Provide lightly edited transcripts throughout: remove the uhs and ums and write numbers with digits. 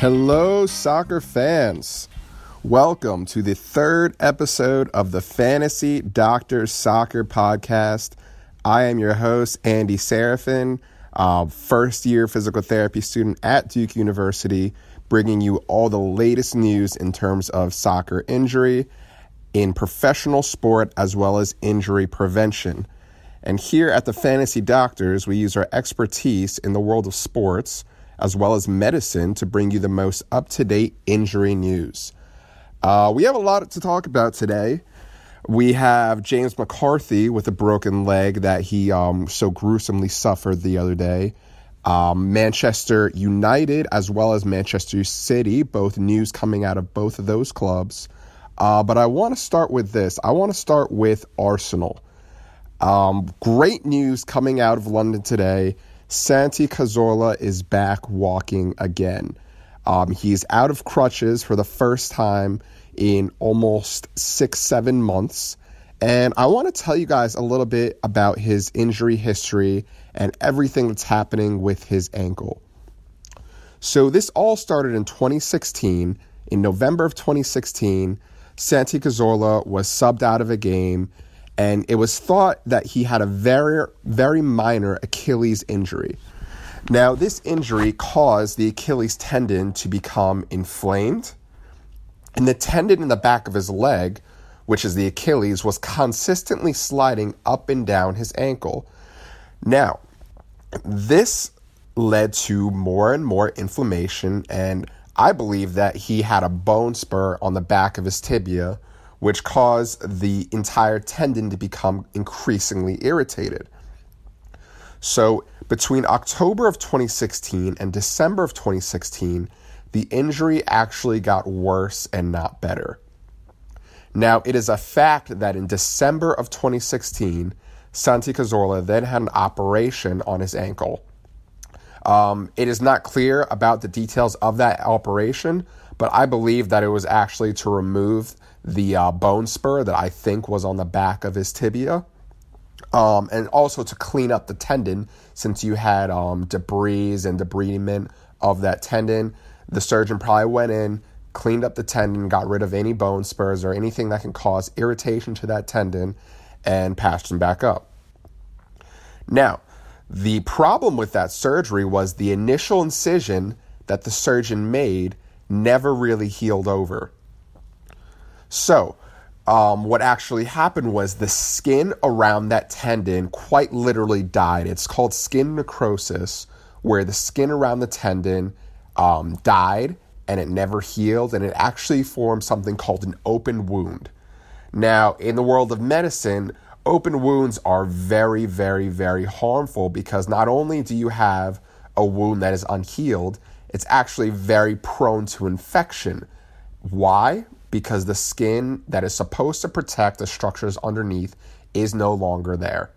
Hello, soccer fans. Welcome to the third episode of the Fantasy Doctors Soccer Podcast. I am your host, Andy Serafin, first-year physical therapy student at Duke University, bringing you all the latest news in terms of soccer injury in professional sport as well as injury prevention. And here at the Fantasy Doctors, we use our expertise in the world of sports as well as medicine to bring you the most up-to-date injury news. We have a lot to talk about today. We have James McCarthy with a broken leg that he so gruesomely suffered the other day. Manchester United as well as Manchester City, both news coming out of both of those clubs. But I want to start with this. I want to start with Arsenal. Great news coming out of London today. Santi Cazorla is back walking again. He's out of crutches for the first time in almost 6-7 months. And I want to tell you guys a little bit about his injury history and everything that's happening with his ankle. So this all started in 2016. In November of 2016, Santi Cazorla was subbed out of a game, and it was thought that he had a very, very minor Achilles injury. Now, this injury caused the Achilles tendon to become inflamed, and the tendon in the back of his leg, which is the Achilles, was consistently sliding up and down his ankle. Now, this led to more and more inflammation, and I believe that he had a bone spur on the back of his tibia, which caused the entire tendon to become increasingly irritated. So between October of 2016 and December of 2016, the injury actually got worse and not better. Now, it is a fact that in December of 2016, Santi Cazorla then had an operation on his ankle. It is not clear about the details of that operation, but I believe that it was actually to remove the bone spur that I think was on the back of his tibia, and also to clean up the tendon, since you had debris and debridement of that tendon. The surgeon probably went in, cleaned up the tendon, got rid of any bone spurs or anything that can cause irritation to that tendon, and patched him back up. Now, the problem with that surgery was the initial incision that the surgeon made never really healed over. So, what actually happened was the skin around that tendon quite literally died. It's called skin necrosis, where the skin around the tendon died and it never healed, and it actually formed something called an open wound. Now, in the world of medicine, open wounds are very, very, very harmful, because not only do you have a wound that is unhealed, it's actually very prone to infection. Why? Because the skin that is supposed to protect the structures underneath is no longer there.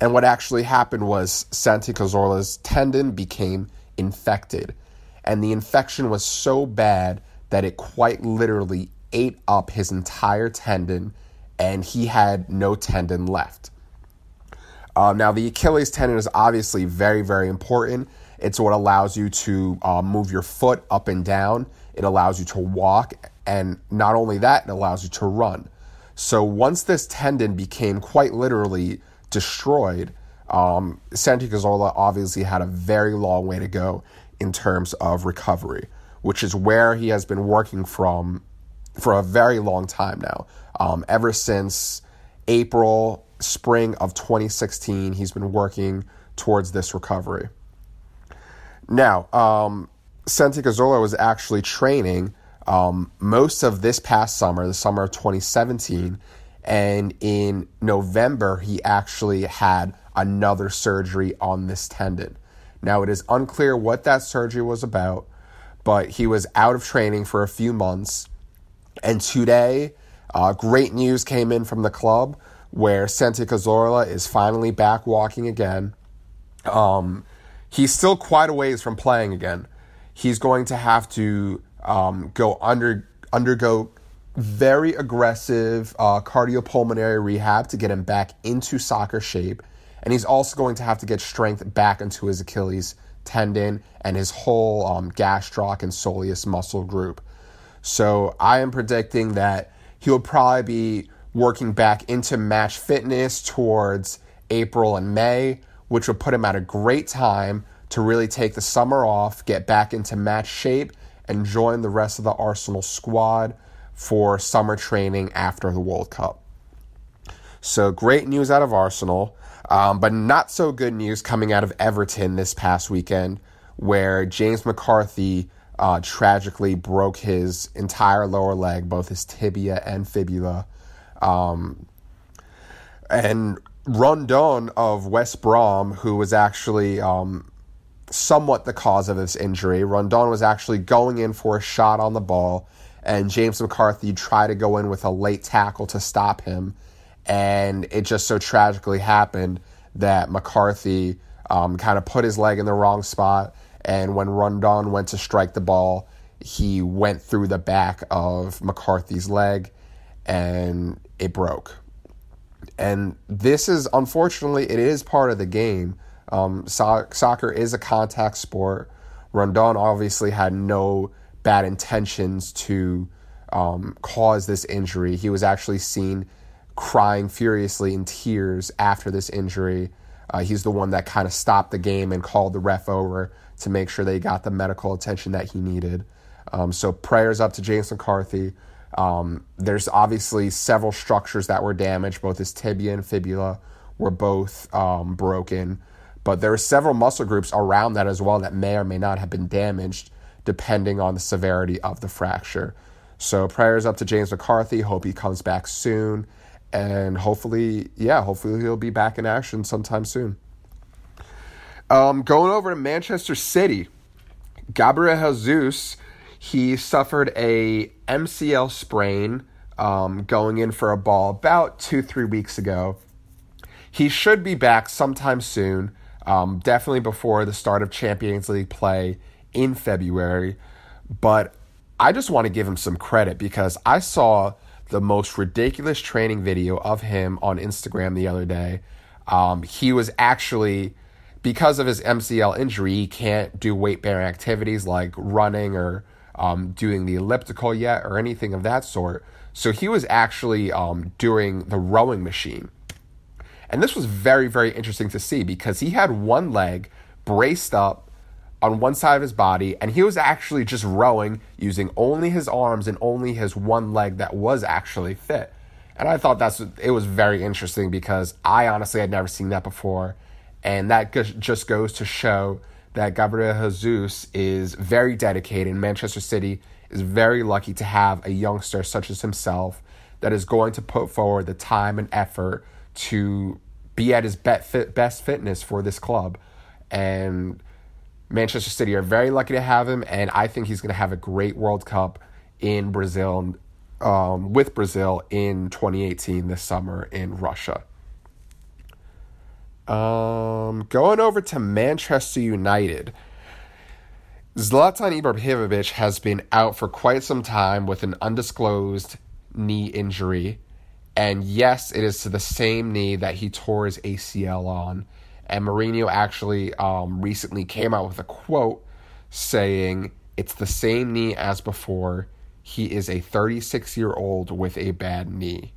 And what actually happened was Santi Cazorla's tendon became infected. And the infection was so bad that it quite literally ate up his entire tendon, and he had no tendon left. Now, the Achilles tendon is obviously very, very important. It's what allows you to move your foot up and down. It allows you to walk. And not only that, it allows you to run. So once this tendon became quite literally destroyed, Santi Cazorla obviously had a very long way to go in terms of recovery, which is where he has been working from for a very long time now. Ever since April, spring of 2016, he's been working towards this recovery. Now, Santi Cazorla was actually training most of this past summer, the summer of 2017, and in November, he actually had another surgery on this tendon. Now, it is unclear what that surgery was about, but he was out of training for a few months, and today, great news came in from the club where Santi Cazorla is finally back walking again. He's still quite a ways from playing again. He's going to have to undergo very aggressive cardiopulmonary rehab to get him back into soccer shape. And he's also going to have to get strength back into his Achilles tendon, and his whole gastroc and soleus muscle group. So I am predicting that he'll probably be working back into match fitness towards April and May, which will put him at a great time to really take the summer off, get back into match shape, and join the rest of the Arsenal squad for summer training after the World Cup. So great news out of Arsenal, but not so good news coming out of Everton this past weekend, where James McCarthy tragically broke his entire lower leg, both his tibia and fibula. And Rondon of West Brom, who was actually somewhat the cause of this injury, Rondon was actually going in for a shot on the ball, and James McCarthy tried to go in with a late tackle to stop him. And it just so tragically happened that McCarthy kind of put his leg in the wrong spot. And when Rondon went to strike the ball, he went through the back of McCarthy's leg and it broke. And this is, unfortunately, it is part of the game. Soccer is a contact sport. Rondon obviously had no bad intentions to cause this injury. He was actually seen crying furiously in tears after this injury. He's the one that kind of stopped the game and called the ref over to make sure they got the medical attention that he needed. So prayers up to James McCarthy. There's obviously several structures that were damaged. Both his tibia and fibula were both broken. But there are several muscle groups around that as well that may or may not have been damaged depending on the severity of the fracture. So prayers up to James McCarthy. Hope he comes back soon. And hopefully he'll be back in action sometime soon. Going over to Manchester City, Gabriel Jesus, he suffered a MCL sprain going in for a ball about 2-3 weeks ago. He should be back sometime soon, definitely before the start of Champions League play in February. But I just want to give him some credit because I saw the most ridiculous training video of him on Instagram the other day. He was actually, because of his MCL injury, he can't do weight-bearing activities like running or doing the elliptical yet or anything of that sort. So he was actually doing the rowing machine. And this was very, very interesting to see because he had one leg braced up on one side of his body, and he was actually just rowing using only his arms and only his one leg that was actually fit. And I thought it was very interesting because I honestly had never seen that before. And that just goes to show that Gabriel Jesus is very dedicated. Manchester City is very lucky to have a youngster such as himself that is going to put forward the time and effort to be at his best fitness for this club. And Manchester City are very lucky to have him, and I think he's going to have a great World Cup in Brazil, with Brazil in 2018 this summer in Russia. Going over to Manchester United, Zlatan Ibrahimovic has been out for quite some time with an undisclosed knee injury, and yes, it is to the same knee that he tore his ACL on. And Mourinho actually recently came out with a quote saying, "It's the same knee as before. He is a 36-year-old with a bad knee."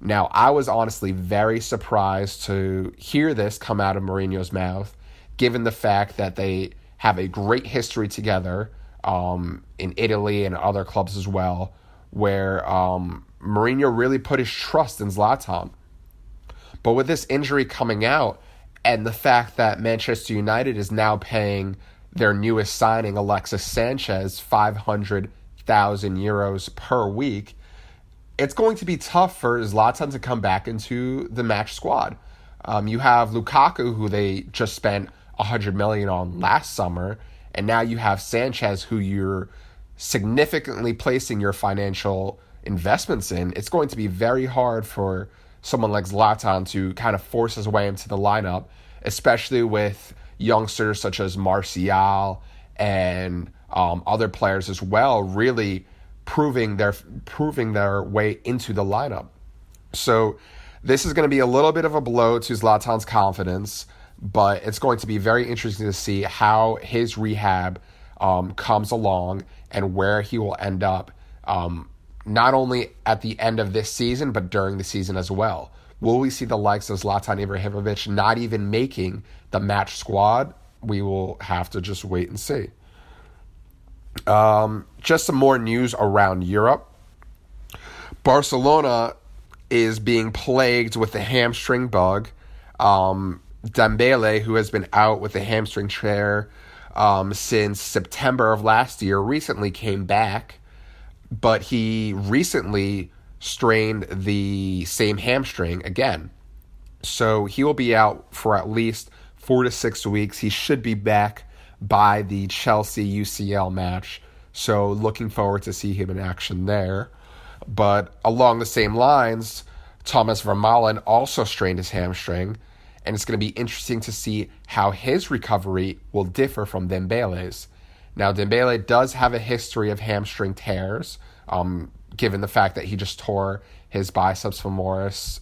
Now, I was honestly very surprised to hear this come out of Mourinho's mouth, given the fact that they have a great history together in Italy and other clubs as well, where Mourinho really put his trust in Zlatan. But with this injury coming out, and the fact that Manchester United is now paying their newest signing, Alexis Sanchez, €500,000 per week, it's going to be tough for Zlatan to come back into the match squad. You have Lukaku, who they just spent $100 million on last summer, and now you have Sanchez, who you're significantly placing your financial investments in. It's going to be very hard for someone like Zlatan to kind of force his way into the lineup, especially with youngsters such as Martial and other players as well, really proving their way into the lineup. So this is going to be a little bit of a blow to Zlatan's confidence, But it's going to be very interesting to see how his rehab comes along and where he will end up, not only at the end of this season, but during the season as well. Will we see the likes of Zlatan Ibrahimovic not even making the match squad? We will have to just wait and see. Just some more news around Europe. Barcelona is being plagued with the hamstring bug. Dembele, who has been out with a hamstring tear since September of last year, recently came back, but he recently strained the same hamstring again. So he will be out for at least 4 to 6 weeks. He should be back by the Chelsea UCL match. So looking forward to see him in action there. But along the same lines, Thomas Vermaelen also strained his hamstring, and it's going to be interesting to see how his recovery will differ from Dembele's. Now, Dembele does have a history of hamstring tears, given the fact that he just tore his biceps femoris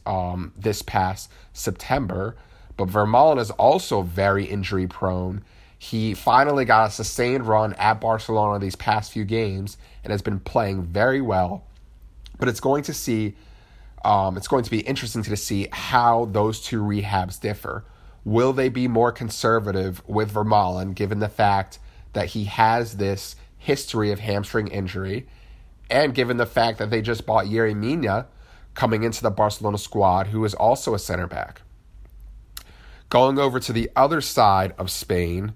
this past September. But Vermaelen is also very injury-prone. He finally got a sustained run at Barcelona these past few games and has been playing very well. But it's going to be interesting to see how those two rehabs differ. Will they be more conservative with Vermaelen, given the fact that he has this history of hamstring injury, and given the fact that they just bought Yerry Mina coming into the Barcelona squad, who is also a center back? Going over to the other side of Spain,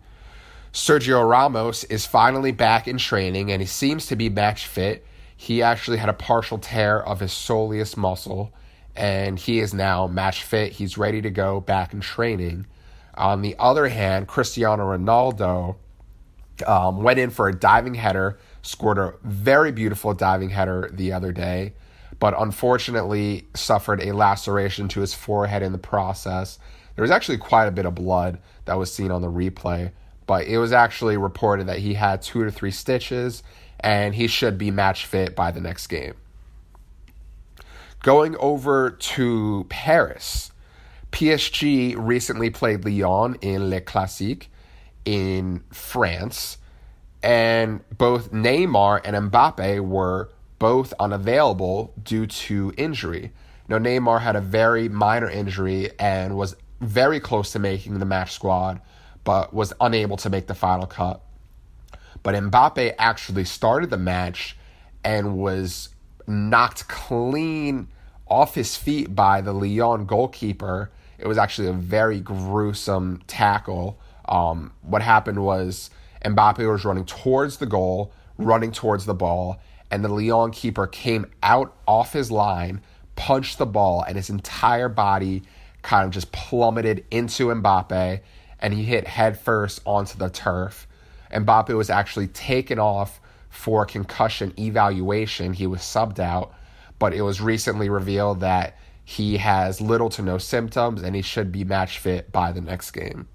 Sergio Ramos is finally back in training, and he seems to be match fit. He actually had a partial tear of his soleus muscle, and he is now match fit. He's ready to go back in training. On the other hand, Cristiano Ronaldo went in for a diving header, scored a very beautiful diving header the other day, but unfortunately suffered a laceration to his forehead in the process. There was actually quite a bit of blood that was seen on the replay, but it was actually reported that he had 2 to 3 stitches, and he should be match fit by the next game. Going over to Paris, PSG recently played Lyon in Le Classique in France, and both Neymar and Mbappé were both unavailable due to injury. Now, Neymar had a very minor injury and was very close to making the match squad, but was unable to make the final cut. But Mbappé actually started the match and was knocked clean off his feet by the Lyon goalkeeper. It was actually a very gruesome tackle. What happened was Mbappé was running towards the goal, running towards the ball, and the Lyon keeper came out off his line, punched the ball, and his entire body kind of just plummeted into Mbappé, and he hit headfirst onto the turf. Mbappé was actually taken off for concussion evaluation. He was subbed out, but it was recently revealed that he has little to no symptoms and he should be match fit by the next game.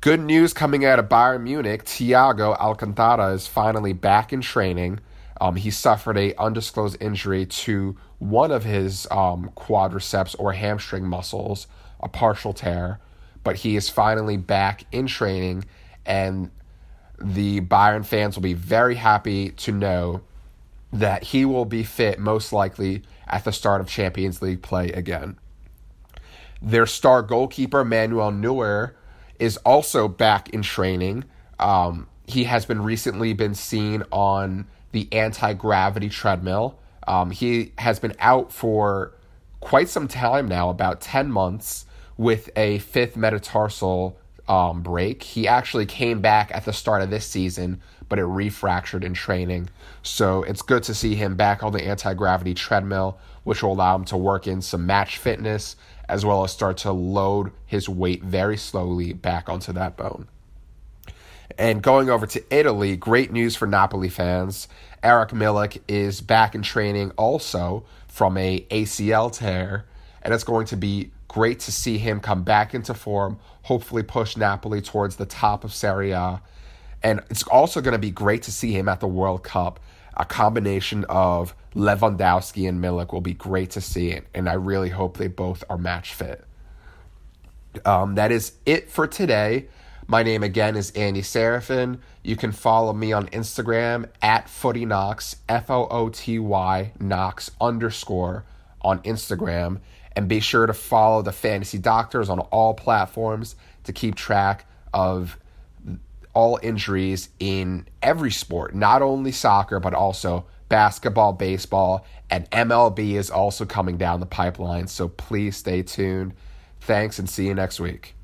Good news coming out of Bayern Munich. Thiago Alcantara is finally back in training. He suffered an undisclosed injury to one of his quadriceps or hamstring muscles, a partial tear, but he is finally back in training. And the Bayern fans will be very happy to know that he will be fit most likely at the start of Champions League play again. Their star goalkeeper, Manuel Neuer, is also back in training. He has been recently been seen on the anti-gravity treadmill. He has been out for quite some time now, about 10 months, with a fifth metatarsal break. He actually came back at the start of this season, but it refractured in training. So it's good to see him back on the anti-gravity treadmill, which will allow him to work in some match fitness, as well as start to load his weight very slowly back onto that bone. And going over to Italy, great news for Napoli fans. Eric Milik is back in training also from a ACL tear, and it's going to be great to see him come back into form, hopefully push Napoli towards the top of Serie A. And it's also going to be great to see him at the World Cup. A combination of Lewandowski and Milik will be great to see, and I really hope they both are match fit. That is it for today. My name again is Andy Serafin. You can follow me on Instagram at FootyKnox, FOOTY Knox _ on Instagram. And be sure to follow the Fantasy Doctors on all platforms to keep track of all injuries in every sport, not only soccer, but also basketball, baseball, and MLB is also coming down the pipeline. So please stay tuned. Thanks, and see you next week.